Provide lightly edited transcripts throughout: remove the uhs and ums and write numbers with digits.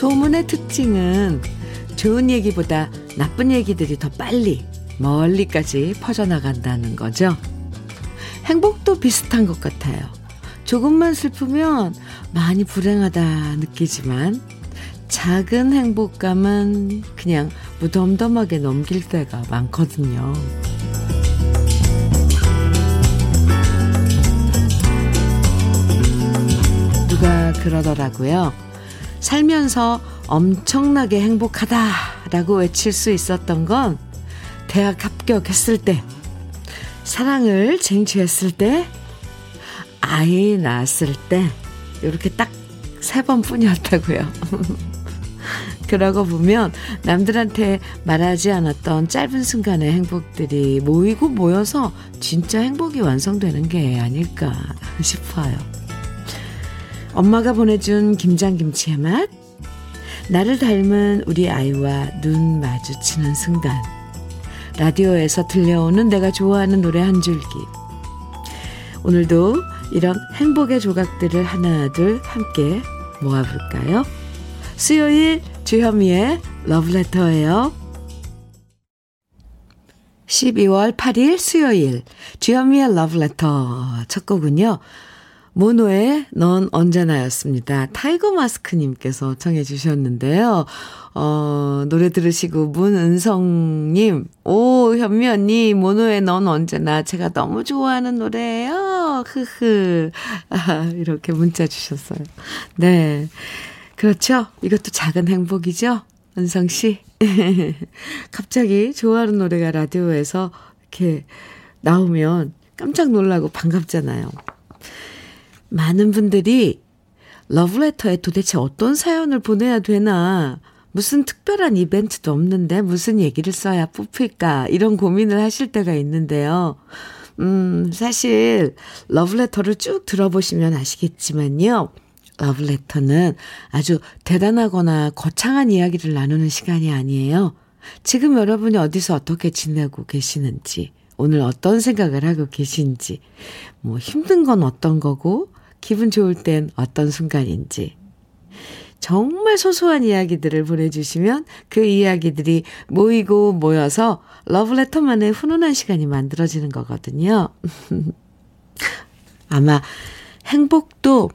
소문의 특징은 좋은 얘기보다 나쁜 얘기들이 더 빨리 멀리까지 퍼져나간다는 거죠. 행복도 비슷한 것 같아요. 조금만 슬프면 많이 불행하다 느끼지만 작은 행복감은 그냥 무덤덤하게 넘길 때가 많거든요. 누가 그러더라고요. 살면서 엄청나게 행복하다라고 외칠 수 있었던 건 대학 합격했을 때, 사랑을 쟁취했을 때, 아이 낳았을 때 이렇게 딱 3번뿐이었다고요. 그러고 보면 남들한테 말하지 않았던 짧은 순간의 행복들이 모이고 모여서 진짜 행복이 완성되는 게 아닐까 싶어요. 엄마가 보내준 김장김치의 맛, 나를 닮은 우리 아이와 눈 마주치는 순간, 라디오에서 들려오는 내가 좋아하는 노래 한 줄기. 오늘도 이런 행복의 조각들을 하나둘 함께 모아볼까요? 수요일 주현미의 러브레터예요. 12월 8일 수요일 주현미의 러브레터 첫 곡은요. 모노의 넌 언제나였습니다. 타이거 마스크님께서 청해 주셨는데요. 노래 들으시고 문은성님, 오 현미 언니 모노의 넌 언제나 제가 너무 좋아하는 노래예요. 흐흐. 아, 이렇게 문자 주셨어요. 네, 그렇죠. 이것도 작은 행복이죠, 은성 씨. 갑자기 좋아하는 노래가 라디오에서 이렇게 나오면 깜짝 놀라고 반갑잖아요. 많은 분들이 러브레터에 도대체 어떤 사연을 보내야 되나, 무슨 특별한 이벤트도 없는데 무슨 얘기를 써야 뽑힐까, 이런 고민을 하실 때가 있는데요. 사실 러브레터를 쭉 들어보시면 아시겠지만요. 러브레터는 아주 대단하거나 거창한 이야기를 나누는 시간이 아니에요. 지금 여러분이 어디서 어떻게 지내고 계시는지, 오늘 어떤 생각을 하고 계신지, 뭐 힘든 건 어떤 거고 기분 좋을 땐 어떤 순간인지, 정말 소소한 이야기들을 보내주시면 그 이야기들이 모이고 모여서 러브레터만의 훈훈한 시간이 만들어지는 거거든요. 아마 행복도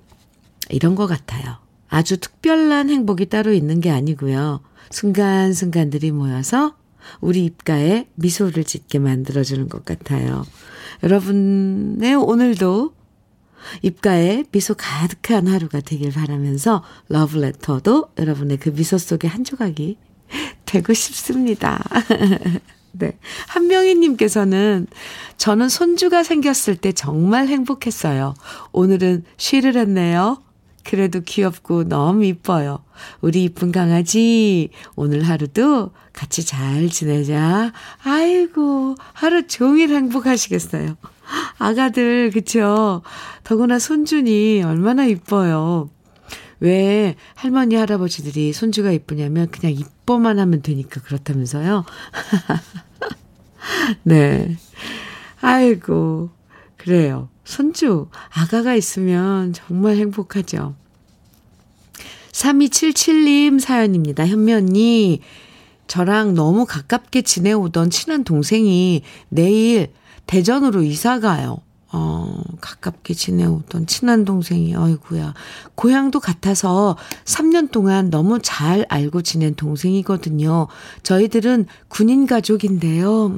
이런 것 같아요. 아주 특별한 행복이 따로 있는 게 아니고요. 순간순간들이 모여서 우리 입가에 미소를 짓게 만들어주는 것 같아요. 여러분의 오늘도 입가에 미소 가득한 하루가 되길 바라면서 러브레터도 여러분의 그 미소 속에 한 조각이 되고 싶습니다. 네, 한명희님께서는 저는 손주가 생겼을 때 정말 행복했어요. 오늘은 쉬를 했네요. 그래도 귀엽고 너무 이뻐요. 우리 이쁜 강아지 오늘 하루도 같이 잘 지내자. 아이고, 하루 종일 행복하시겠어요. 아가들, 그쵸? 더구나 손주니 얼마나 이뻐요. 왜 할머니 할아버지들이 손주가 이쁘냐면 그냥 이뻐만 하면 되니까 그렇다면서요. 네, 아이고, 그래요. 손주, 아가가 있으면 정말 행복하죠. 3277님 사연입니다. 현미 언니, 저랑 너무 가깝게 지내오던 친한 동생이 내일 대전으로 이사가요. 가깝게 지내오던 친한 동생이, 어이구야. 고향도 같아서 3년 동안 너무 잘 알고 지낸 동생이거든요. 저희들은 군인 가족인데요.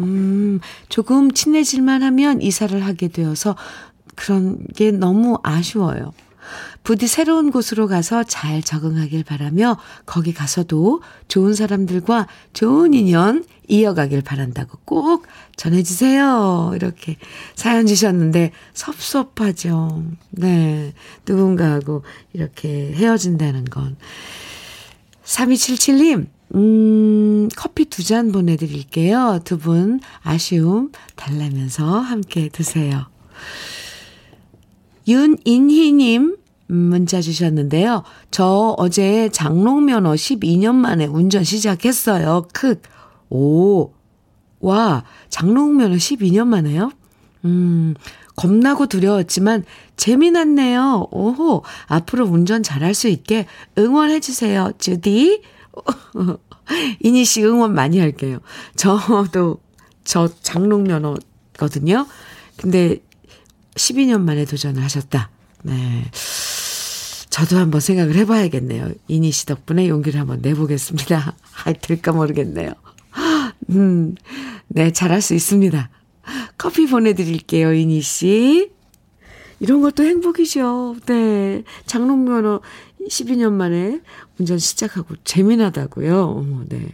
조금 친해질만 하면 이사를 하게 되어서 그런 게 너무 아쉬워요. 부디 새로운 곳으로 가서 잘 적응하길 바라며 거기 가서도 좋은 사람들과 좋은 인연 이어가길 바란다고 꼭 전해주세요. 이렇게 사연 주셨는데 섭섭하죠. 네, 누군가하고 이렇게 헤어진다는 건. 3277님, 커피 2잔 보내드릴게요. 두 분 아쉬움 달래면서 함께 드세요. 윤인희님 문자 주셨는데요. 저 어제 장롱면허 12년 만에 운전 시작했어요. 크. 오, 와, 장롱면허 12년 만에요? 겁나고 두려웠지만 재미났네요. 오호, 앞으로 운전 잘할 수 있게 응원해주세요. 주디. 이니 씨 응원 많이 할게요. 저 장롱면허거든요. 근데 12년 만에 도전을 하셨다. 네. 저도 한번 생각을 해봐야겠네요. 이니 씨 덕분에 용기를 한번 내보겠습니다. 될까 모르겠네요. 네, 잘할 수 있습니다. 커피 보내드릴게요, 이니 씨. 이런 것도 행복이죠. 네, 장롱면허 12년 만에 운전 시작하고 재미나다고요. 네.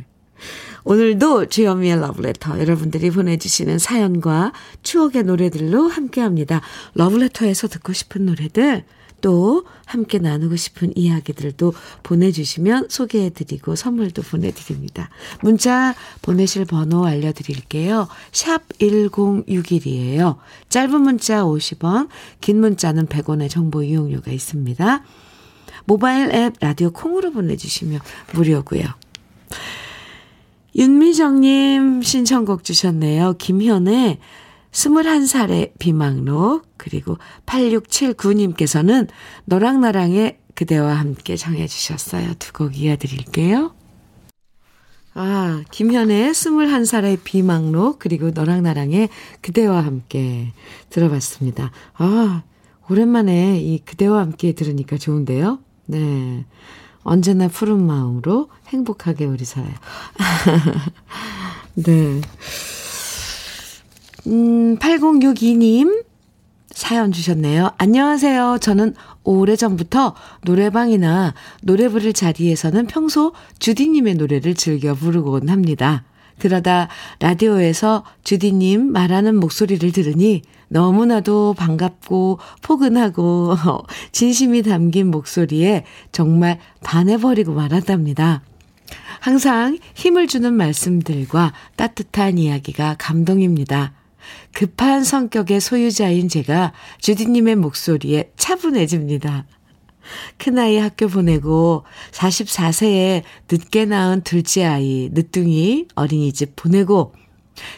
오늘도 주현미의 러브레터, 여러분들이 보내주시는 사연과 추억의 노래들로 함께합니다. 러브레터에서 듣고 싶은 노래들, 또 함께 나누고 싶은 이야기들도 보내주시면 소개해드리고 선물도 보내드립니다. 문자 보내실 번호 알려드릴게요. 샵 1061이에요. 짧은 문자 50원, 긴 문자는 100원의 정보 이용료가 있습니다. 모바일 앱 라디오 콩으로 보내주시면 무료고요. 윤미정님 신청곡 주셨네요. 김현의 21살의 비망록, 그리고 8679님께서는 너랑 나랑의 그대와 함께 정해 주셨어요. 두 곡 이어드릴게요. 아, 김현의 21살의 비망록, 그리고 너랑 나랑의 그대와 함께 들어봤습니다. 아, 오랜만에 이 그대와 함께 들으니까 좋은데요. 네, 언제나 푸른 마음으로 행복하게 우리 살아요. 네. 8062님 사연 주셨네요. 안녕하세요. 저는 오래전부터 노래방이나 노래 부를 자리에서는 평소 주디님의 노래를 즐겨 부르곤 합니다. 그러다 라디오에서 주디님 말하는 목소리를 들으니 너무나도 반갑고 포근하고 진심이 담긴 목소리에 정말 반해버리고 말았답니다. 항상 힘을 주는 말씀들과 따뜻한 이야기가 감동입니다. 급한 성격의 소유자인 제가 주디님의 목소리에 차분해집니다. 큰아이 학교 보내고 44세에 늦게 낳은 둘째 아이 늦둥이 어린이집 보내고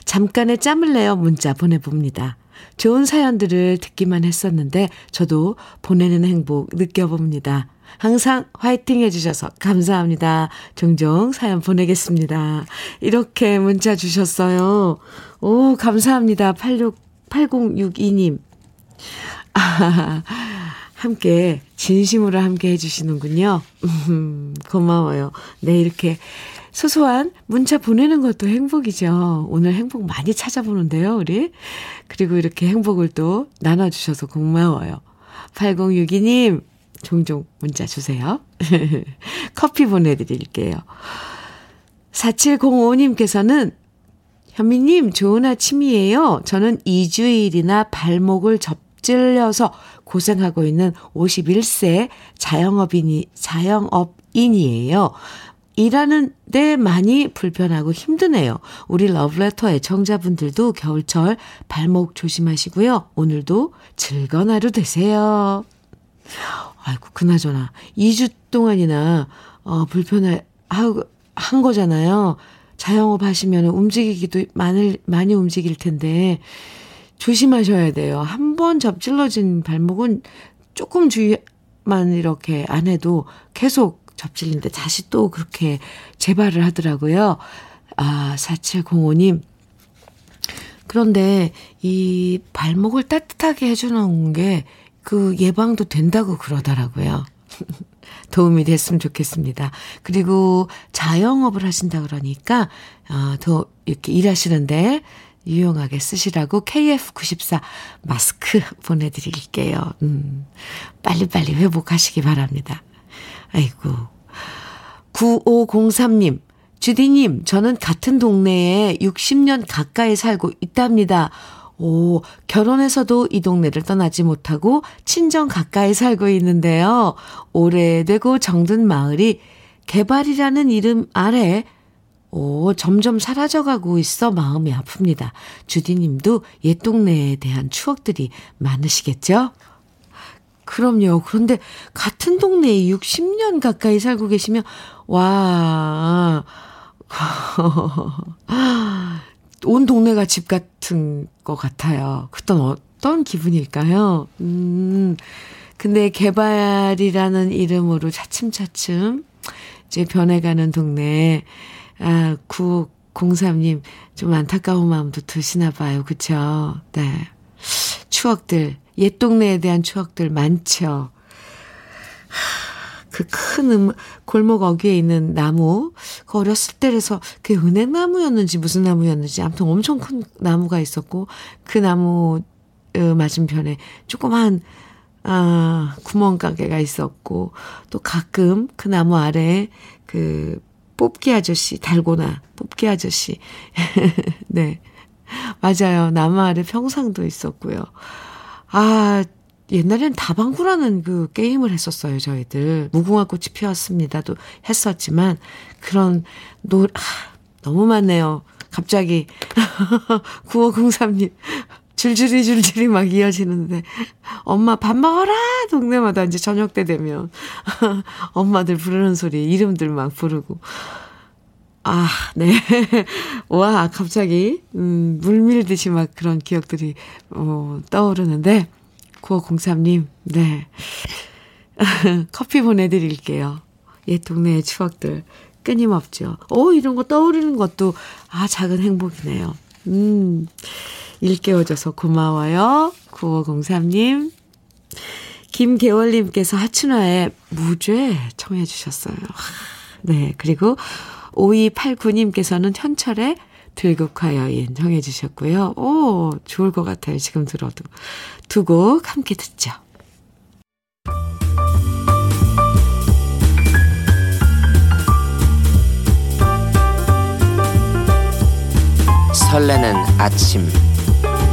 잠깐의 짬을 내어 문자 보내봅니다. 좋은 사연들을 듣기만 했었는데 저도 보내는 행복 느껴봅니다. 항상 화이팅 해주셔서 감사합니다. 종종 사연 보내겠습니다. 이렇게 문자 주셨어요. 오, 감사합니다. 8062님. 아, 함께 진심으로 함께 해주시는군요. 고마워요. 네, 이렇게 소소한 문자 보내는 것도 행복이죠. 오늘 행복 많이 찾아보는데요, 우리. 그리고 이렇게 행복을 또 나눠주셔서 고마워요. 8062님. 종종 문자 주세요. 커피 보내드릴게요. 4705님께서는 현미님 좋은 아침이에요. 저는 2주일이나 발목을 접질려서 고생하고 있는 51세 자영업인이에요. 일하는데 많이 불편하고 힘드네요. 우리 러브레터 애청자분들도 겨울철 발목 조심하시고요. 오늘도 즐거운 하루 되세요. 아이고, 그나저나 2주 동안이나 불편한 거잖아요. 자영업 하시면 움직이기도 많이 움직일 텐데 조심하셔야 돼요. 한번 접질러진 발목은 조금 주의만 이렇게 안 해도 계속 접질린데 다시 또 그렇게 재발을 하더라고요. 아, 4705님. 그런데 이 발목을 따뜻하게 해주는 게 그 예방도 된다고 그러더라고요. 도움이 됐으면 좋겠습니다. 그리고 자영업을 하신다 그러니까 더 이렇게 일하시는데 유용하게 쓰시라고 KF94 마스크 보내드릴게요. 빨리빨리 회복하시기 바랍니다. 아이고, 9503님. 주디님, 저는 같은 동네에 60년 가까이 살고 있답니다. 오, 결혼해서도 이 동네를 떠나지 못하고 친정 가까이 살고 있는데요. 오래되고 정든 마을이 개발이라는 이름 아래 점점 사라져가고 있어 마음이 아픕니다. 주디님도 옛 동네에 대한 추억들이 많으시겠죠? 그럼요. 그런데 같은 동네에 60년 가까이 살고 계시면 와... 온 동네가 집 같은 것 같아요. 그땐 어떤 기분일까요? 근데 개발이라는 이름으로 차츰차츰 이제 변해가는 동네에, 아, 9503님, 좀 안타까운 마음도 드시나 봐요. 그쵸? 네. 추억들, 옛 동네에 대한 추억들 많죠. 그 큰 골목 어귀에 있는 나무, 그 어렸을 때라서 그 은행나무였는지 무슨 나무였는지 아무튼 엄청 큰 나무가 있었고, 그 나무 맞은편에 조그만 구멍가게가 있었고, 또 가끔 그 나무 아래에 그 뽑기 아저씨, 달고나 뽑기 아저씨 네 맞아요, 나무 아래 평상도 있었고요. 아, 옛날엔 다방구라는 그 게임을 했었어요, 저희들. 무궁화꽃이 피었습니다도 했었지만, 그런 너무 많네요. 갑자기 9503님 줄줄이 막 이어지는데, 엄마 밥 먹어라! 동네마다 이제 저녁 때 되면 엄마들 부르는 소리, 이름들 막 부르고. 아, 네. 와, 갑자기 물밀듯이 막 그런 기억들이 떠오르는데, 9503님, 네. 커피 보내드릴게요. 옛 동네의 추억들 끊임없죠. 이런 거 떠오르는 것도 작은 행복이네요. 일깨워줘서 고마워요, 9503님. 김계월님께서 하춘화의 무죄 청해 주셨어요. 네, 그리고 5289님께서는 현철의 들국화 여인 청해 주셨고요. 오, 좋을 것 같아요, 지금 들어도. 두 곡 함께 듣죠. 설레는 아침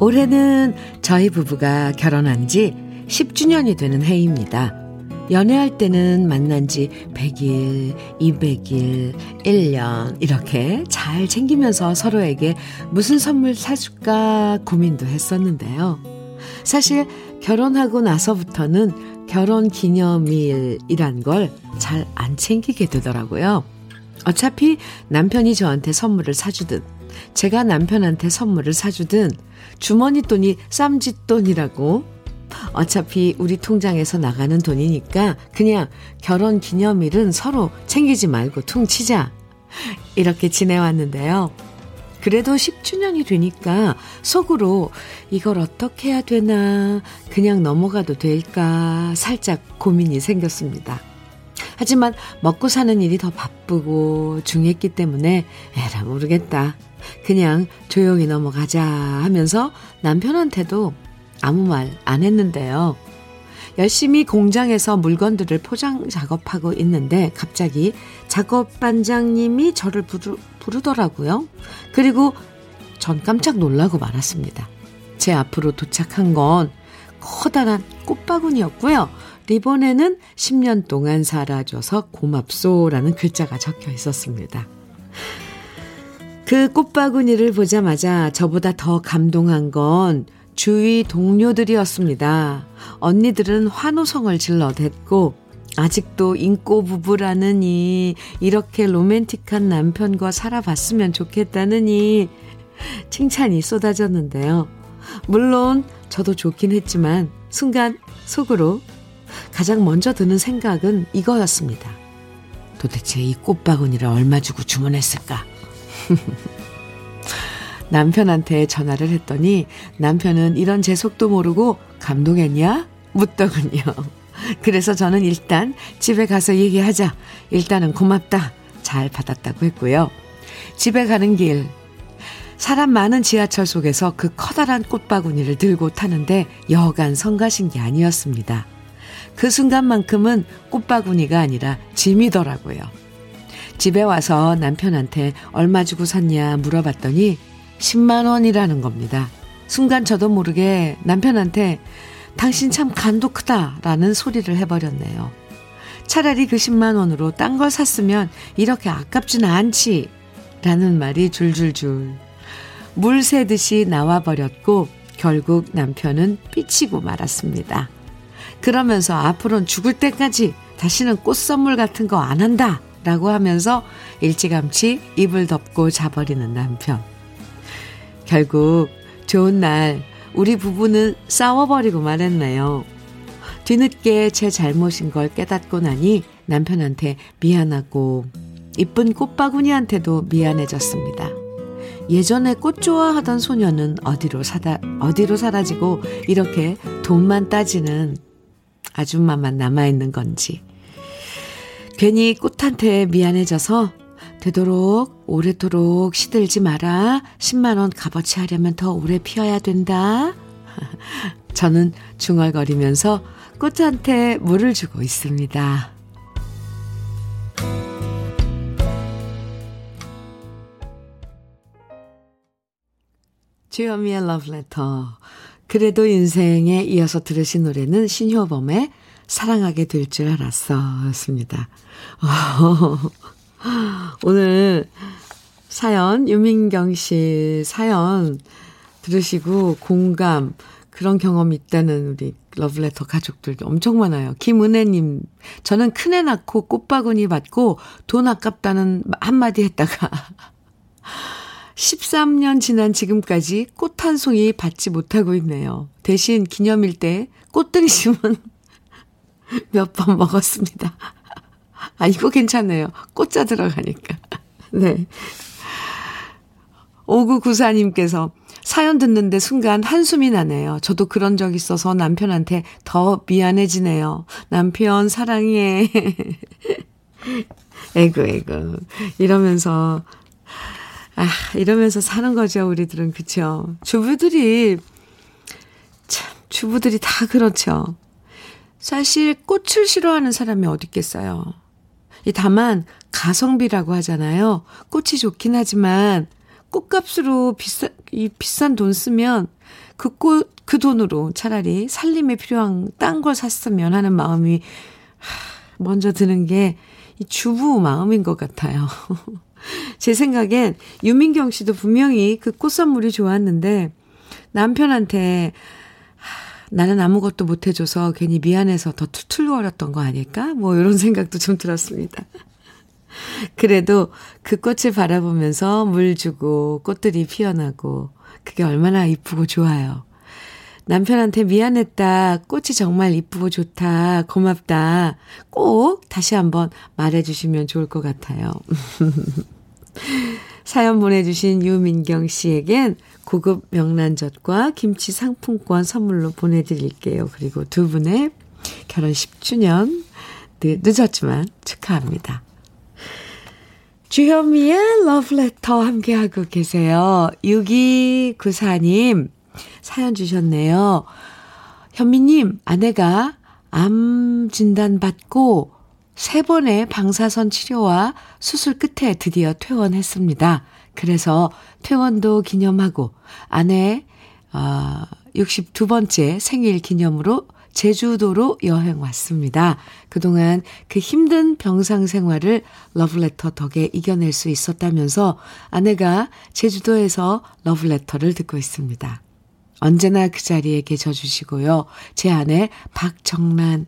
올해는 저희 부부가 결혼한 지 10주년이 되는 해입니다. 연애할 때는 만난 지 100일, 200일, 1년 이렇게 잘 챙기면서 서로에게 무슨 선물 사줄까 고민도 했었는데요. 사실 결혼하고 나서부터는 결혼기념일이란 걸 잘 안 챙기게 되더라고요. 어차피 남편이 저한테 선물을 사주든, 제가 남편한테 선물을 사주든, 주머니 돈이 쌈짓돈이라고 어차피 우리 통장에서 나가는 돈이니까 그냥 결혼 기념일은 서로 챙기지 말고 퉁치자, 이렇게 지내왔는데요. 그래도 10주년이 되니까 속으로 이걸 어떻게 해야 되나, 그냥 넘어가도 될까, 살짝 고민이 생겼습니다. 하지만 먹고 사는 일이 더 바쁘고 중요했기 때문에 에라 모르겠다, 그냥 조용히 넘어가자 하면서 남편한테도 아무 말 안 했는데요. 열심히 공장에서 물건들을 포장 작업하고 있는데 갑자기 작업반장님이 저를 부르더라고요. 그리고 전 깜짝 놀라고 말았습니다. 제 앞으로 도착한 건 커다란 꽃바구니였고요. 리본에는 10년 동안 살아줘서 고맙소라는 글자가 적혀 있었습니다. 그 꽃바구니를 보자마자 저보다 더 감동한 건 주위 동료들이었습니다. 언니들은 환호성을 질러댔고, 아직도 인꼬부부라느니, 이렇게 로맨틱한 남편과 살아봤으면 좋겠다느니 칭찬이 쏟아졌는데요. 물론 저도 좋긴 했지만 순간 속으로 가장 먼저 드는 생각은 이거였습니다. 도대체 이 꽃바구니를 얼마 주고 주문했을까? 남편한테 전화를 했더니 남편은 이런 제 속도 모르고 감동했냐? 묻더군요. 그래서 저는 일단 집에 가서 얘기하자, 일단은 고맙다, 잘 받았다고 했고요. 집에 가는 길 사람 많은 지하철 속에서 그 커다란 꽃바구니를 들고 타는데 여간 성가신 게 아니었습니다. 그 순간만큼은 꽃바구니가 아니라 짐이더라고요. 집에 와서 남편한테 얼마 주고 샀냐 물어봤더니 10만 원이라는 겁니다. 순간 저도 모르게 남편한테 당신 참 간도 크다라는 소리를 해버렸네요. 차라리 그 10만 원으로 딴 걸 샀으면 이렇게 아깝진 않지 라는 말이 줄줄줄 물 새듯이 나와버렸고 결국 남편은 삐치고 말았습니다. 그러면서 앞으로는 죽을 때까지 다시는 꽃 선물 같은 거 안 한다 라고 하면서 일찌감치 이불 덮고 자버리는 남편. 결국 좋은 날 우리 부부는 싸워버리고 말았네요. 뒤늦게 제 잘못인 걸 깨닫고 나니 남편한테 미안하고 이쁜 꽃바구니한테도 미안해졌습니다. 예전에 꽃 좋아하던 소녀는 어디로 사라지고 이렇게 돈만 따지는 아줌마만 남아있는 건지. 괜히 꽃한테 미안해져서 되도록 오래도록 시들지 마라. 10만 원 값어치 하려면 더 오래 피어야 된다. 저는 중얼거리면서 꽃한테 물을 주고 있습니다. 주현미의 러브레터. 그래도 인생에 이어서 들으신 노래는 신효범의 사랑하게 될 줄 알았어였습니다. 오늘 사연, 유민경 씨 사연 들으시고 공감, 그런 경험이 있다는 우리 러브레터 가족들 엄청 많아요. 김은혜님, 저는 큰애 낳고 꽃바구니 받고 돈 아깝다는 한마디 했다가 13년 지난 지금까지 꽃 한 송이 받지 못하고 있네요. 대신 기념일 때 꽃등심은 몇 번 먹었습니다. 아, 이거 괜찮네요. 꽃자 들어가니까. 네. 5994님께서 사연 듣는데 순간 한숨이 나네요. 저도 그런 적 있어서 남편한테 더 미안해지네요. 남편 사랑해. 에구. 이러면서 사는 거죠, 우리들은. 그쵸? 주부들이 다 그렇죠. 사실 꽃을 싫어하는 사람이 어디 있겠어요. 다만 가성비라고 하잖아요. 꽃이 좋긴 하지만 꽃값으로 비싼 돈 쓰면 그 돈으로 차라리 살림에 필요한 딴 걸 샀으면 하는 마음이 먼저 드는 게 이 주부 마음인 것 같아요. 제 생각엔 유민경 씨도 분명히 그 꽃 선물이 좋았는데 남편한테 나는 아무것도 못해줘서 괜히 미안해서 더 툴툴거렸던 거 아닐까? 뭐 이런 생각도 좀 들었습니다. 그래도 그 꽃을 바라보면서 물 주고 꽃들이 피어나고 그게 얼마나 이쁘고 좋아요. 남편한테 미안했다, 꽃이 정말 이쁘고 좋다, 고맙다 꼭 다시 한번 말해주시면 좋을 것 같아요. 사연 보내주신 유민경 씨에겐 고급 명란젓과 김치 상품권 선물로 보내드릴게요. 그리고 두 분의 결혼 10주년 늦었지만 축하합니다. 주현미의 러브레터 함께하고 계세요. 6294님 사연 주셨네요. 현미님, 아내가 암 진단받고 3번의 방사선 치료와 수술 끝에 드디어 퇴원했습니다. 그래서 퇴원도 기념하고 아내의 62번째 생일 기념으로 제주도로 여행 왔습니다. 그동안 그 힘든 병상 생활을 러브레터 덕에 이겨낼 수 있었다면서 아내가 제주도에서 러브레터를 듣고 있습니다. 언제나 그 자리에 계셔주시고요. 제 아내 박정란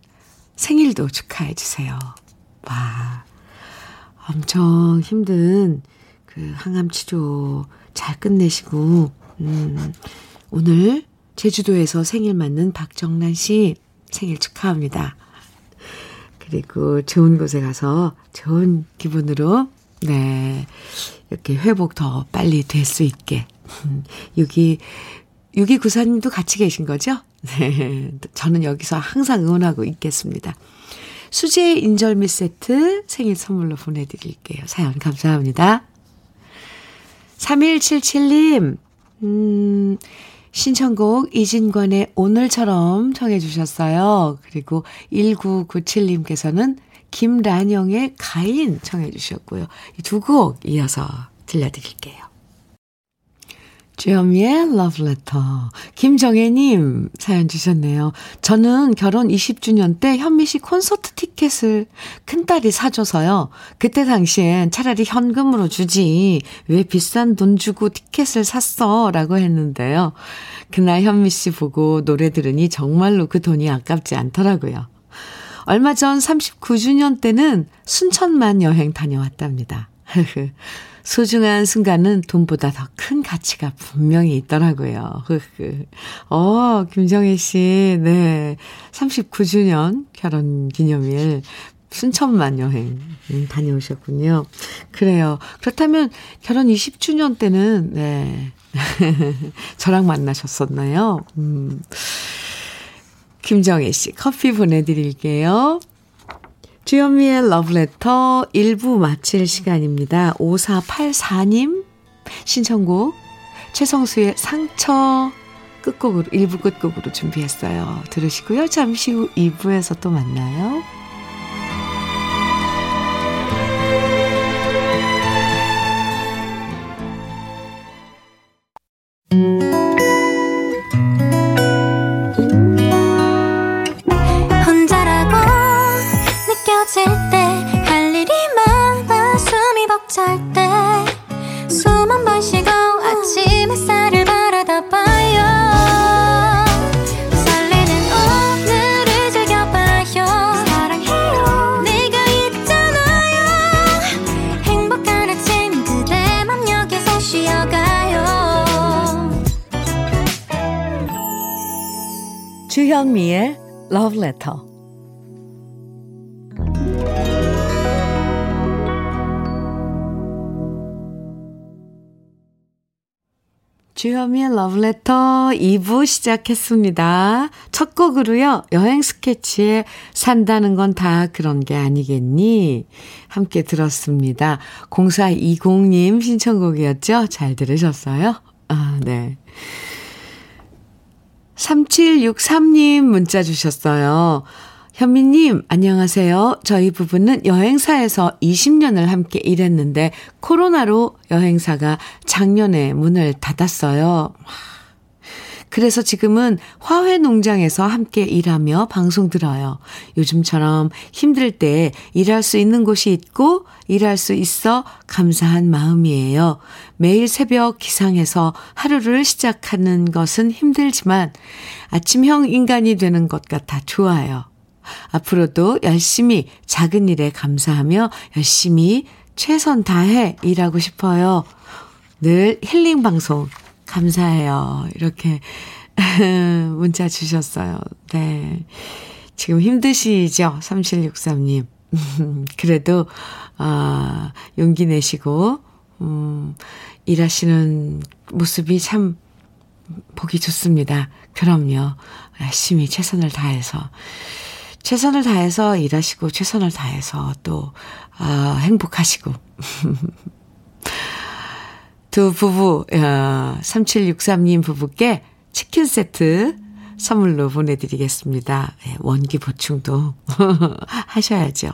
생일도 축하해주세요. 와, 엄청 힘든 그 항암 치료 잘 끝내시고, 오늘 제주도에서 생일 맞는 박정란 씨 생일 축하합니다. 그리고 좋은 곳에 가서 좋은 기분으로, 네, 이렇게 회복 더 빨리 될 수 있게. 6294님도 같이 계신 거죠? 네, 저는 여기서 항상 응원하고 있겠습니다. 수제 인절미 세트 생일 선물로 보내드릴게요. 사연 감사합니다. 3177님 신청곡 이진관의 오늘처럼 청해 주셨어요. 그리고 1997님께서는 김란영의 가인 청해 주셨고요. 두 곡 이어서 들려드릴게요. 주현미의 러브레터. 김정혜님 사연 주셨네요. 저는 결혼 20주년 때 현미 씨 콘서트 티켓을 큰딸이 사줘서요. 그때 당시엔 차라리 현금으로 주지 왜 비싼 돈 주고 티켓을 샀어? 라고 했는데요. 그날 현미 씨 보고 노래 들으니 정말로 그 돈이 아깝지 않더라고요. 얼마 전 39주년 때는 순천만 여행 다녀왔답니다. 소중한 순간은 돈보다 더 큰 가치가 분명히 있더라고요. 김정혜 씨, 네. 39주년 결혼 기념일 순천만 여행 다녀오셨군요. 그래요. 그렇다면 결혼 20주년 때는, 네. 저랑 만나셨었나요? 김정혜 씨, 커피 보내드릴게요. 주현미의 러브레터 1부 마칠 시간입니다. 5484님 신청곡 최성수의 상처 끝곡으로 1부 끝곡으로 준비했어요. 들으시고요. 잠시 후 2부에서 또 만나요. 주현미의 러브레터. 주현미의 러브레터 2부 시작했습니다. 첫 곡으로요. 여행 스케치에 산다는 건 다 그런 게 아니겠니? 함께 들었습니다. 0420님 신청곡이었죠? 잘 들으셨어요? 아, 네. 3763님 문자 주셨어요. 현미님 안녕하세요. 저희 부부는 여행사에서 20년을 함께 일했는데 코로나로 여행사가 작년에 문을 닫았어요. 그래서 지금은 화훼 농장에서 함께 일하며 방송 들어요. 요즘처럼 힘들 때 일할 수 있는 곳이 있고 일할 수 있어 감사한 마음이에요. 매일 새벽 기상해서 하루를 시작하는 것은 힘들지만 아침형 인간이 되는 것 같아 좋아요. 앞으로도 열심히 작은 일에 감사하며 열심히 최선 다해 일하고 싶어요. 늘 힐링 방송 감사해요. 이렇게 문자 주셨어요. 네. 지금 힘드시죠? 3763님. 그래도, 용기 내시고, 일하시는 모습이 참 보기 좋습니다. 그럼요. 열심히 최선을 다해서 일하시고, 최선을 다해서 또, 행복하시고. 두 부부 3763님 부부께 치킨 세트 선물로 보내드리겠습니다. 원기 보충도 하셔야죠.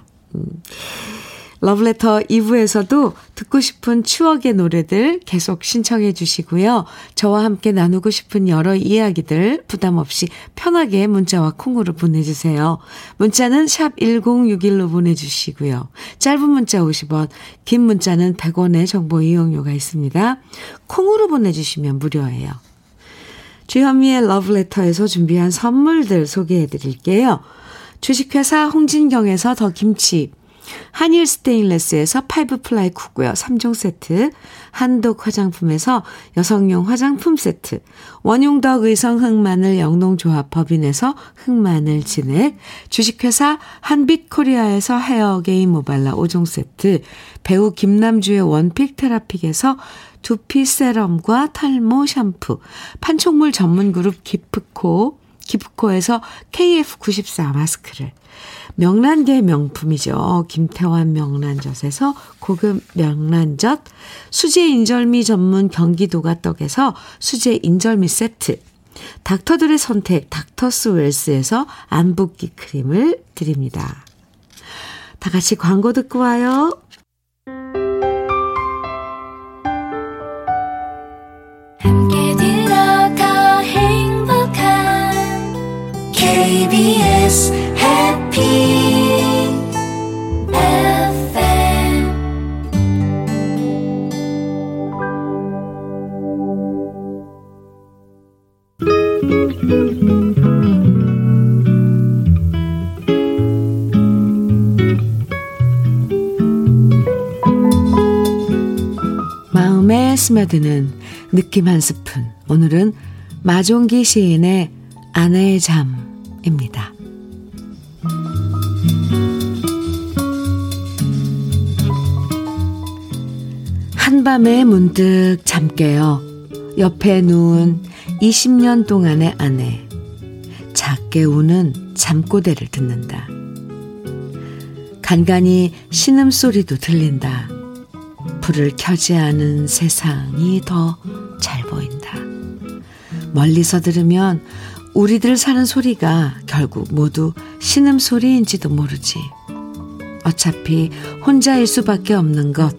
러브레터 2부에서도 듣고 싶은 추억의 노래들 계속 신청해 주시고요. 저와 함께 나누고 싶은 여러 이야기들 부담 없이 편하게 문자와 콩으로 보내주세요. 문자는 샵 1061로 보내주시고요. 짧은 문자 50원, 긴 문자는 100원의 정보 이용료가 있습니다. 콩으로 보내주시면 무료예요. 주현미의 러브레터에서 준비한 선물들 소개해 드릴게요. 주식회사 홍진경에서 더 김치, 한일 스테인레스에서 파이브 플라이 쿡웨어 3종 세트, 한독 화장품에서 여성용 화장품 세트, 원용덕 의성 흑마늘 영농조합 법인에서 흑마늘 진액, 주식회사 한빛코리아에서 헤어게임 모발라 5종 세트, 배우 김남주의 원픽 테라픽에서 두피 세럼과 탈모 샴푸, 판촉물 전문 그룹 기프코에서 KF94 마스크를, 명란계 명품이죠. 김태환 명란젓에서 고급 명란젓, 수제 인절미 전문 경기도가 떡에서 수제 인절미 세트, 닥터들의 선택 닥터스 웰스에서 안붓기 크림을 드립니다. 다 같이 광고 듣고 와요. 함께 들어가 행복한 KBS 해피 마음에 스며드는 느낌 한 스푼. 오늘은 마종기 시인의 아내의 잠입니다. 한밤에 문득 잠 깨요. 옆에 누운 20년 동안의 아내. 작게 우는 잠꼬대를 듣는다. 간간이 신음소리도 들린다. 불을 켜지 않은 세상이 더 잘 보인다. 멀리서 들으면 우리들 사는 소리가 결국 모두 신음소리인지도 모르지. 어차피 혼자일 수밖에 없는 것.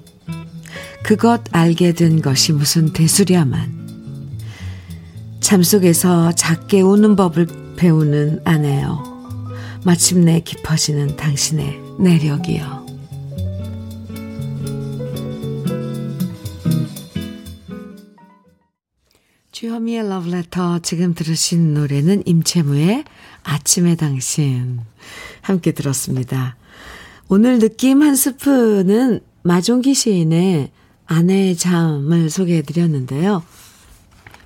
그것 알게 된 것이 무슨 대수랴만. 잠속에서 작게 우는 법을 배우는 아내여. 마침내 깊어지는 당신의 내력이여. 주현미의 러브레터. 지금 들으신 노래는 임채무의 아침의 당신 함께 들었습니다. 오늘 느낌 한 스푼은 마종기 시인의 아내의 잠을 소개해드렸는데요.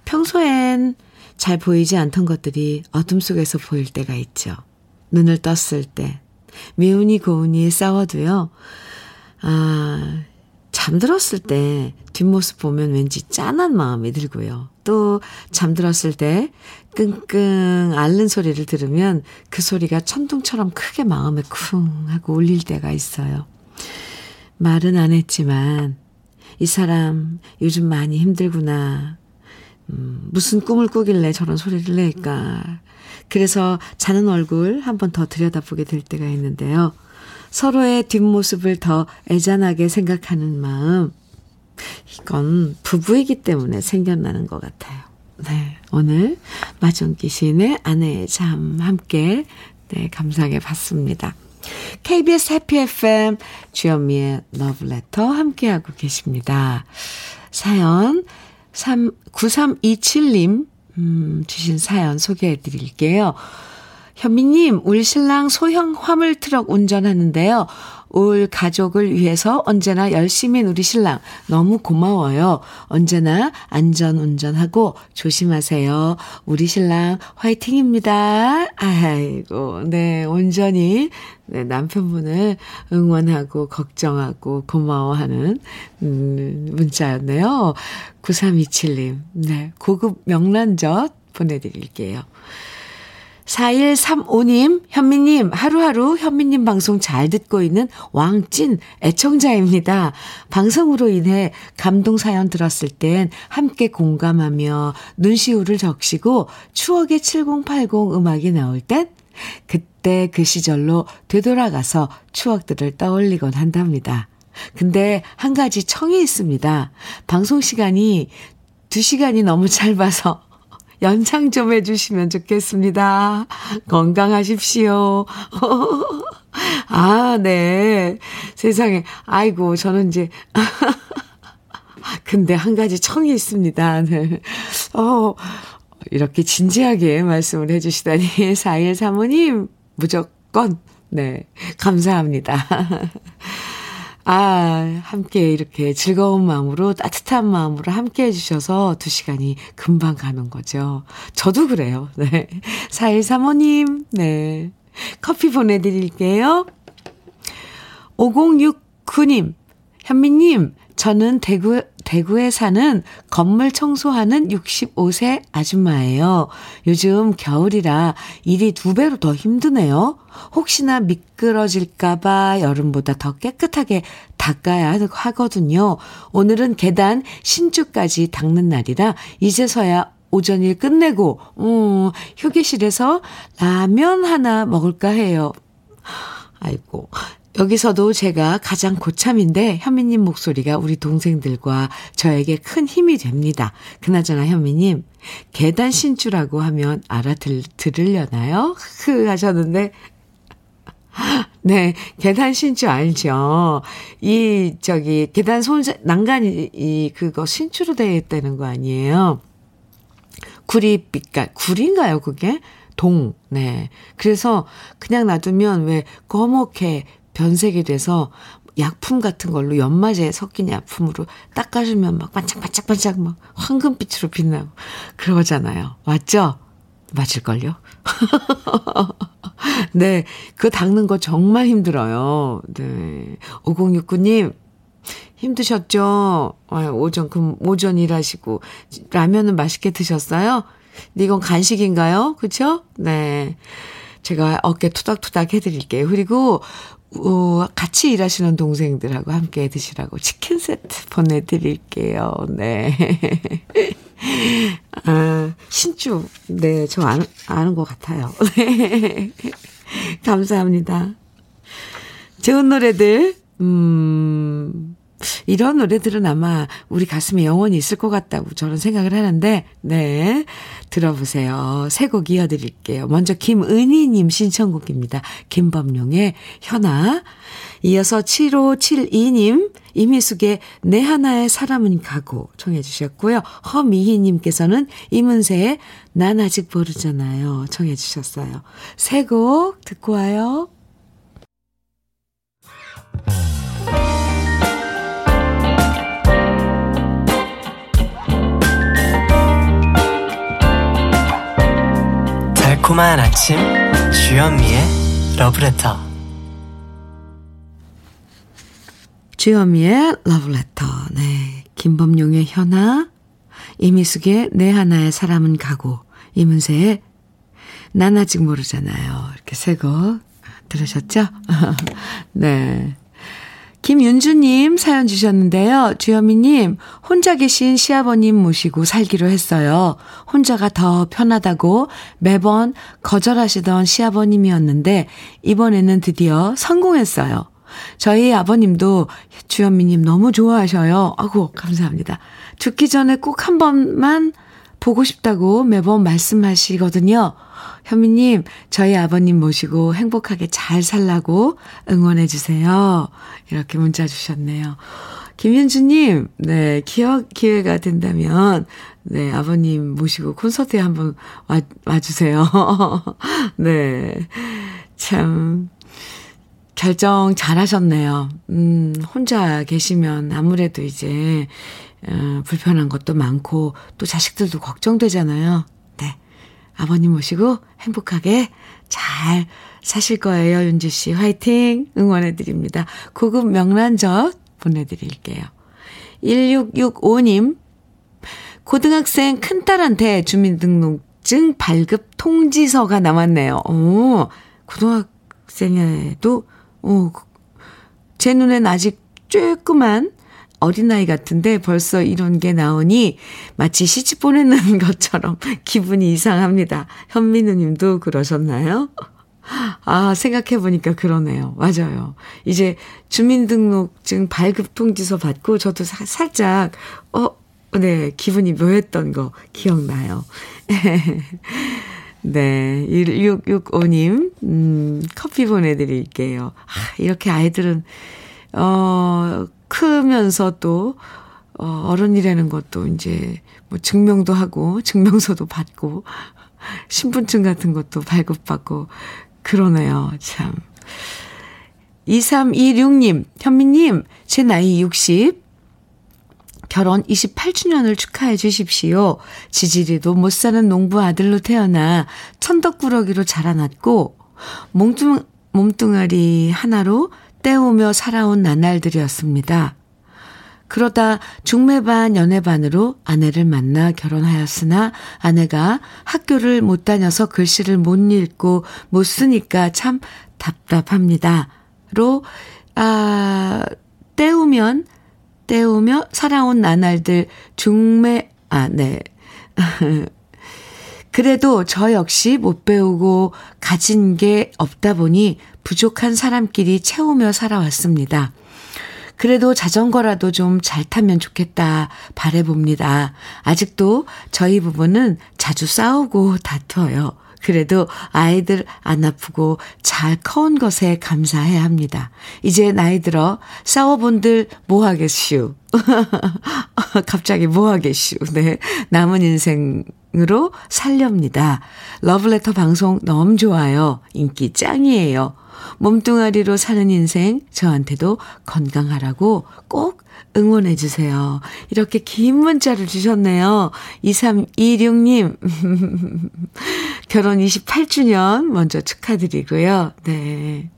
평소엔 잘 보이지 않던 것들이 어둠 속에서 보일 때가 있죠. 눈을 떴을 때 미운이 고운이 싸워도요. 잠들었을 때 뒷모습 보면 왠지 짠한 마음이 들고요. 또 잠들었을 때 끙끙 앓는 소리를 들으면 그 소리가 천둥처럼 크게 마음에 쿵 하고 울릴 때가 있어요. 말은 안 했지만 이 사람 요즘 많이 힘들구나. 무슨 꿈을 꾸길래 저런 소리를 낼까. 그래서 자는 얼굴 한 번 더 들여다보게 될 때가 있는데요. 서로의 뒷모습을 더 애잔하게 생각하는 마음. 이건 부부이기 때문에 생겨나는 것 같아요. 네, 오늘 마종기 시인의 아내의 잠 함께 감상해 봤습니다. KBS 해피 FM 주현미의 러브레터 함께하고 계십니다. 사연 9327님 주신 사연 소개해 드릴게요. 현미님, 울 신랑 소형 화물트럭 운전하는데요. 올 가족을 위해서 언제나 열심히 우리 신랑 너무 고마워요. 언제나 안전운전하고 조심하세요. 우리 신랑 화이팅입니다. 아이고, 네, 온전히 남편분을 응원하고 걱정하고 고마워하는 문자였네요. 9327님, 네, 고급 명란젓 보내드릴게요. 4135님, 현미님, 하루하루 현미님 방송 잘 듣고 있는 왕찐 애청자입니다. 방송으로 인해 감동 사연 들었을 땐 함께 공감하며 눈시울을 적시고 추억의 7080 음악이 나올 땐 그때 그 시절로 되돌아가서 추억들을 떠올리곤 한답니다. 근데 한 가지 청이 있습니다. 방송 시간이 2시간이 너무 짧아서 연장 좀 해주시면 좋겠습니다. 건강하십시오. 아, 네. 세상에. 아이고, 저는 이제. 근데 한 가지 청이 있습니다. 네. 이렇게 진지하게 말씀을 해주시다니. 4135님, 무조건, 네. 감사합니다. 아, 함께 이렇게 즐거운 마음으로 따뜻한 마음으로 함께 해주셔서 2시간이 금방 가는 거죠. 저도 그래요. 네. 4135님, 네. 커피 보내드릴게요. 5069님, 현미님, 저는 대구에 사는 건물 청소하는 65세 아줌마예요. 요즘 겨울이라 일이 2배로 더 힘드네요. 혹시나 미끄러질까봐 여름보다 더 깨끗하게 닦아야 하거든요. 오늘은 계단 신주까지 닦는 날이라 이제서야 오전일 끝내고 휴게실에서 라면 하나 먹을까 해요. 아이고, 여기서도 제가 가장 고참인데 현미님 목소리가 우리 동생들과 저에게 큰 힘이 됩니다. 그나저나 현미님, 계단 신주라고 하면 알아들으려나요? 하셨는데 네, 계단 신주 알죠. 이 저기 계단 손잡 난간이 그거 신주로 되어 있다는 거 아니에요? 구리빛깔, 구리인가요 그게? 동, 네. 그래서 그냥 놔두면 왜 검게 변색이 돼서 약품 같은 걸로 연마제 섞인 약품으로 닦아주면 막 반짝반짝반짝 막 황금빛으로 빛나고 그러잖아요. 맞죠? 맞을걸요? 네. 그거 닦는 거 정말 힘들어요. 네. 5069님, 힘드셨죠? 오전 일하시고, 라면은 맛있게 드셨어요? 근데 이건 간식인가요? 그쵸? 네. 제가 어깨 투닥투닥 해드릴게요. 그리고 같이 일하시는 동생들하고 함께 드시라고 치킨 세트 보내드릴게요. 네. 아, 신주. 네, 저 아는 것 같아요. 네. 감사합니다. 좋은 노래들. 이런 노래들은 아마 우리 가슴에 영원히 있을 것 같다고 저는 생각을 하는데, 네, 들어보세요. 세 곡 이어드릴게요. 먼저 김은희님 신청곡입니다. 김범룡의 현아, 이어서 7572님 이미숙의 내 하나의 사람은 가고 청해 주셨고요. 허미희님께서는 이문세의 난 아직 모르잖아요 청해 주셨어요. 세 곡 듣고 와요. 고마운 아침 주현미의 러브레터. 주현미의 러브레터. 네, 김범용의 현아, 이미숙의 내 하나의 사람은 가고, 이문세의 난 아직 모르잖아요. 이렇게 세 곡 들으셨죠? 네. 김윤주님 사연 주셨는데요. 주현미님, 혼자 계신 시아버님 모시고 살기로 했어요. 혼자가 더 편하다고 매번 거절하시던 시아버님이었는데 이번에는 드디어 성공했어요. 저희 아버님도 주현미님 너무 좋아하셔요. 아이고, 감사합니다. 죽기 전에 꼭 한 번만 보고 싶다고 매번 말씀하시거든요. 현미님, 저희 아버님 모시고 행복하게 잘 살라고 응원해 주세요. 이렇게 문자 주셨네요. 김윤주님, 네, 기회가 된다면, 네, 아버님 모시고 콘서트에 한번 와주세요. 네, 참 결정 잘하셨네요. 혼자 계시면 아무래도 이제 불편한 것도 많고 또 자식들도 걱정되잖아요. 네, 아버님 모시고 행복하게 잘 사실 거예요. 윤지 씨 화이팅 응원해드립니다. 고급 명란젓 보내드릴게요. 1665님, 고등학생 큰딸한테 주민등록증 발급 통지서가 남았네요. 오, 고등학생에도 제 눈엔 아직 조그만 어린아이 같은데 벌써 이런 게 나오니 마치 시집 보내는 것처럼 기분이 이상합니다. 현민우님도 그러셨나요? 아, 생각해보니까 그러네요. 맞아요. 이제 주민등록증 발급통지서 받고 저도 살짝 네, 기분이 묘했던 거 기억나요. 네, 1665님 커피 보내드릴게요. 아, 이렇게 아이들은 크면서 또 어른이라는 것도 이제 뭐 증명도 하고 증명서도 받고 신분증 같은 것도 발급받고 그러네요. 참. 2326님, 현미님, 제 나이 60, 결혼 28주년을 축하해 주십시오. 지지리도 못 사는 농부 아들로 태어나 천덕꾸러기로 자라났고 몸뚱아리 하나로 때우며 살아온 나날들이었습니다. 그러다 중매반 연애반으로 아내를 만나 결혼하였으나 아내가 학교를 못 다녀서 글씨를 못 읽고 못 쓰니까 참 답답합니다. 때우며 살아온 나날들 중매, 네. 그래도 저 역시 못 배우고 가진 게 없다 보니 부족한 사람끼리 채우며 살아왔습니다. 그래도 자전거라도 좀 잘 타면 좋겠다 바라봅니다. 아직도 저희 부부는 자주 싸우고 다투어요. 그래도 아이들 안 아프고 잘 커온 것에 감사해야 합니다. 이제 나이 들어 싸워본들 뭐 하겠슈. 갑자기 뭐 하겠슈. 네, 남은 인생으로 살렵니다. 러브레터 방송 너무 좋아요. 인기 짱이에요. 몸뚱아리로 사는 인생 저한테도 건강하라고 꼭 응원해 주세요. 이렇게 긴 문자를 주셨네요. 2326님 결혼 28주년 먼저 축하드리고요. 네,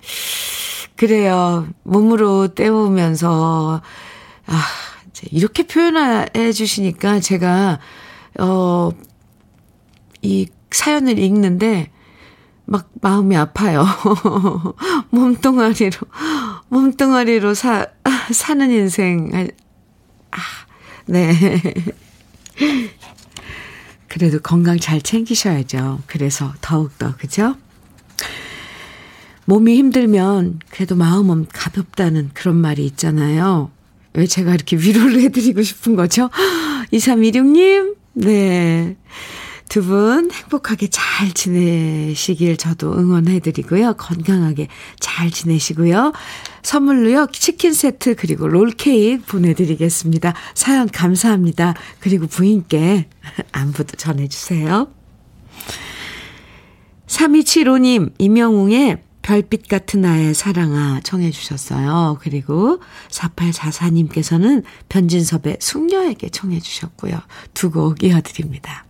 그래요. 몸으로 때우면서 이제 이렇게 표현해 주시니까 제가 이 사연을 읽는데 막 마음이 아파요. 몸뚱아리로 사는 인생. 네. 그래도 건강 잘 챙기셔야죠. 그래서 더욱더, 그죠? 몸이 힘들면 그래도 마음은 가볍다는 그런 말이 있잖아요. 왜 제가 이렇게 위로를 해드리고 싶은 거죠? 2326님, 네. 두 분 행복하게 잘 지내시길 저도 응원해드리고요. 건강하게 잘 지내시고요. 선물로요. 치킨 세트 그리고 롤케이크 보내드리겠습니다. 사연 감사합니다. 그리고 부인께 안부도 전해주세요. 3275님 임영웅의 별빛 같은 나의 사랑아 청해 주셨어요. 그리고 4844님께서는 변진섭의 숙녀에게 청해 주셨고요. 두 곡 이어드립니다.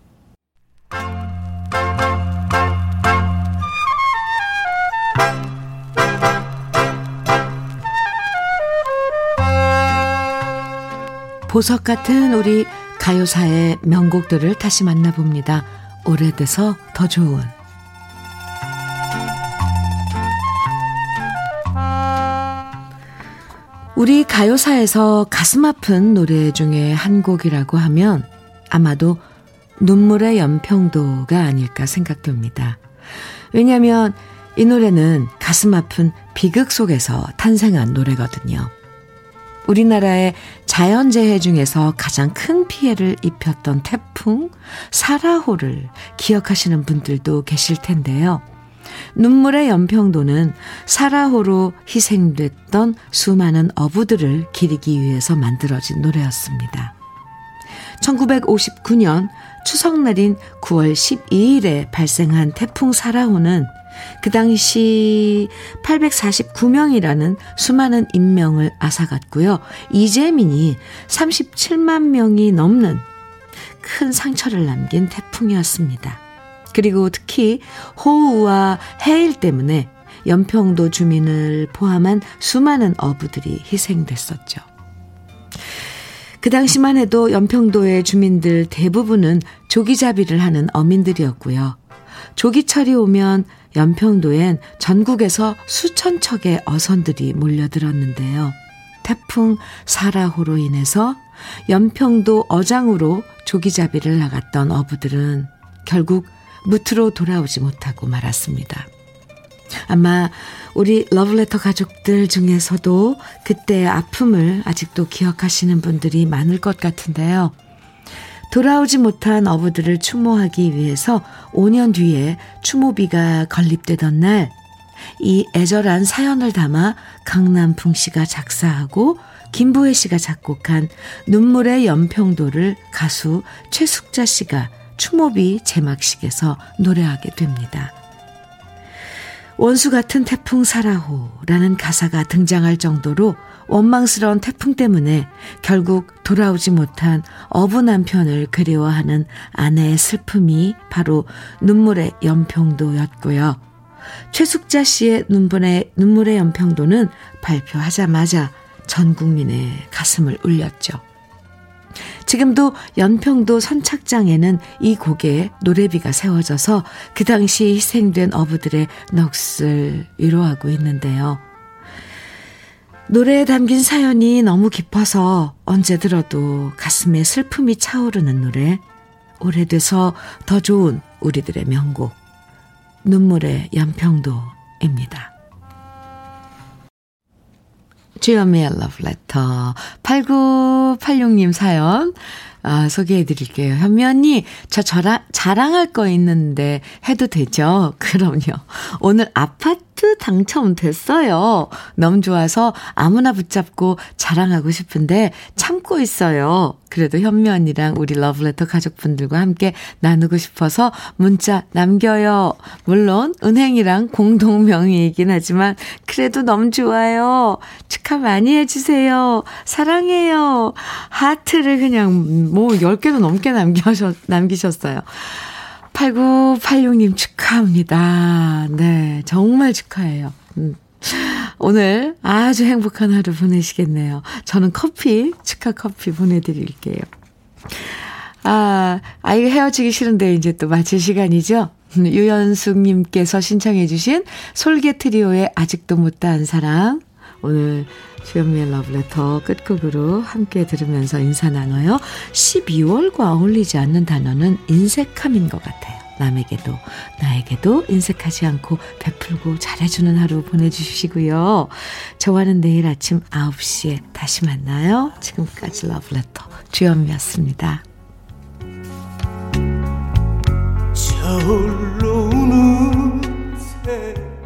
보석 같은 우리 가요사의 명곡들을 다시 만나봅니다. 오래돼서 더 좋은. 우리 가요사에서 가슴 아픈 노래 중에 한 곡이라고 하면 아마도 눈물의 연평도가 아닐까 생각됩니다. 왜냐하면 이 노래는 가슴 아픈 비극 속에서 탄생한 노래거든요. 우리나라의 자연재해 중에서 가장 큰 피해를 입혔던 태풍 사라호를 기억하시는 분들도 계실 텐데요. 눈물의 연평도는 사라호로 희생됐던 수많은 어부들을 기리기 위해서 만들어진 노래였습니다. 1959년 추석날인 9월 12일에 발생한 태풍 사라호는 그 당시 849명이라는 수많은 인명을 앗아갔고요. 이재민이 37만 명이 넘는 큰 상처를 남긴 태풍이었습니다. 그리고 특히 호우와 해일 때문에 연평도 주민을 포함한 수많은 어부들이 희생됐었죠. 그 당시만 해도 연평도의 주민들 대부분은 조기잡이를 하는 어민들이었고요. 조기철이 오면 연평도엔 전국에서 수천 척의 어선들이 몰려들었는데요. 태풍 사라호로 인해서 연평도 어장으로 조기잡이를 나갔던 어부들은 결국 무트로 돌아오지 못하고 말았습니다. 아마 우리 러브레터 가족들 중에서도 그때의 아픔을 아직도 기억하시는 분들이 많을 것 같은데요. 돌아오지 못한 어부들을 추모하기 위해서 5년 뒤에 추모비가 건립되던 날 이 애절한 사연을 담아 강남풍 씨가 작사하고 김부혜 씨가 작곡한 눈물의 연평도를 가수 최숙자 씨가 추모비 제막식에서 노래하게 됩니다. 원수 같은 태풍 사라호라는 가사가 등장할 정도로 원망스러운 태풍 때문에 결국 돌아오지 못한 어부 남편을 그리워하는 아내의 슬픔이 바로 눈물의 연평도였고요. 최숙자 씨의 눈물의 연평도는 발표하자마자 전 국민의 가슴을 울렸죠. 지금도 연평도 선착장에는 이 곡에 노래비가 세워져서 그 당시 희생된 어부들의 넋을 위로하고 있는데요. 노래에 담긴 사연이 너무 깊어서 언제 들어도 가슴에 슬픔이 차오르는 노래 오래돼서 더 좋은 우리들의 명곡 눈물의 연평도입니다. 주현미의 러브레터 8986님 사연 소개해드릴게요. 현미 언니, 저 자랑할 거 있는데 해도 되죠? 그럼요. 오늘 아파트 당첨됐어요. 너무 좋아서 아무나 붙잡고 자랑하고 싶은데 참고 있어요. 그래도 현미 언니랑 우리 러브레터 가족분들과 함께 나누고 싶어서 문자 남겨요. 물론 은행이랑 공동명의이긴 하지만 그래도 너무 좋아요. 축하 많이 해주세요. 사랑해요. 하트를 그냥 뭐 10개도 넘게 남기셨어요. 8986님 축하합니다. 네, 정말 축하해요. 오늘 아주 행복한 하루 보내시겠네요. 저는 커피, 축하 커피 보내드릴게요. 아이가 헤어지기 싫은데 이제 또 마칠 시간이죠. 유연숙님께서 신청해 주신 솔개 트리오의 아직도 못다한 사랑. 오늘 주현미의 러브레터 끝곡으로 함께 들으면서 인사 나눠요. 12월과 어울리지 않는 단어는 인색함인 것 같아요. 남에게도 나에게도 인색하지 않고 베풀고 잘해주는 하루 보내주시고요. 저와는 내일 아침 9시에 다시 만나요. 지금까지 러브레터 주현미였습니다. 저울로 우는 새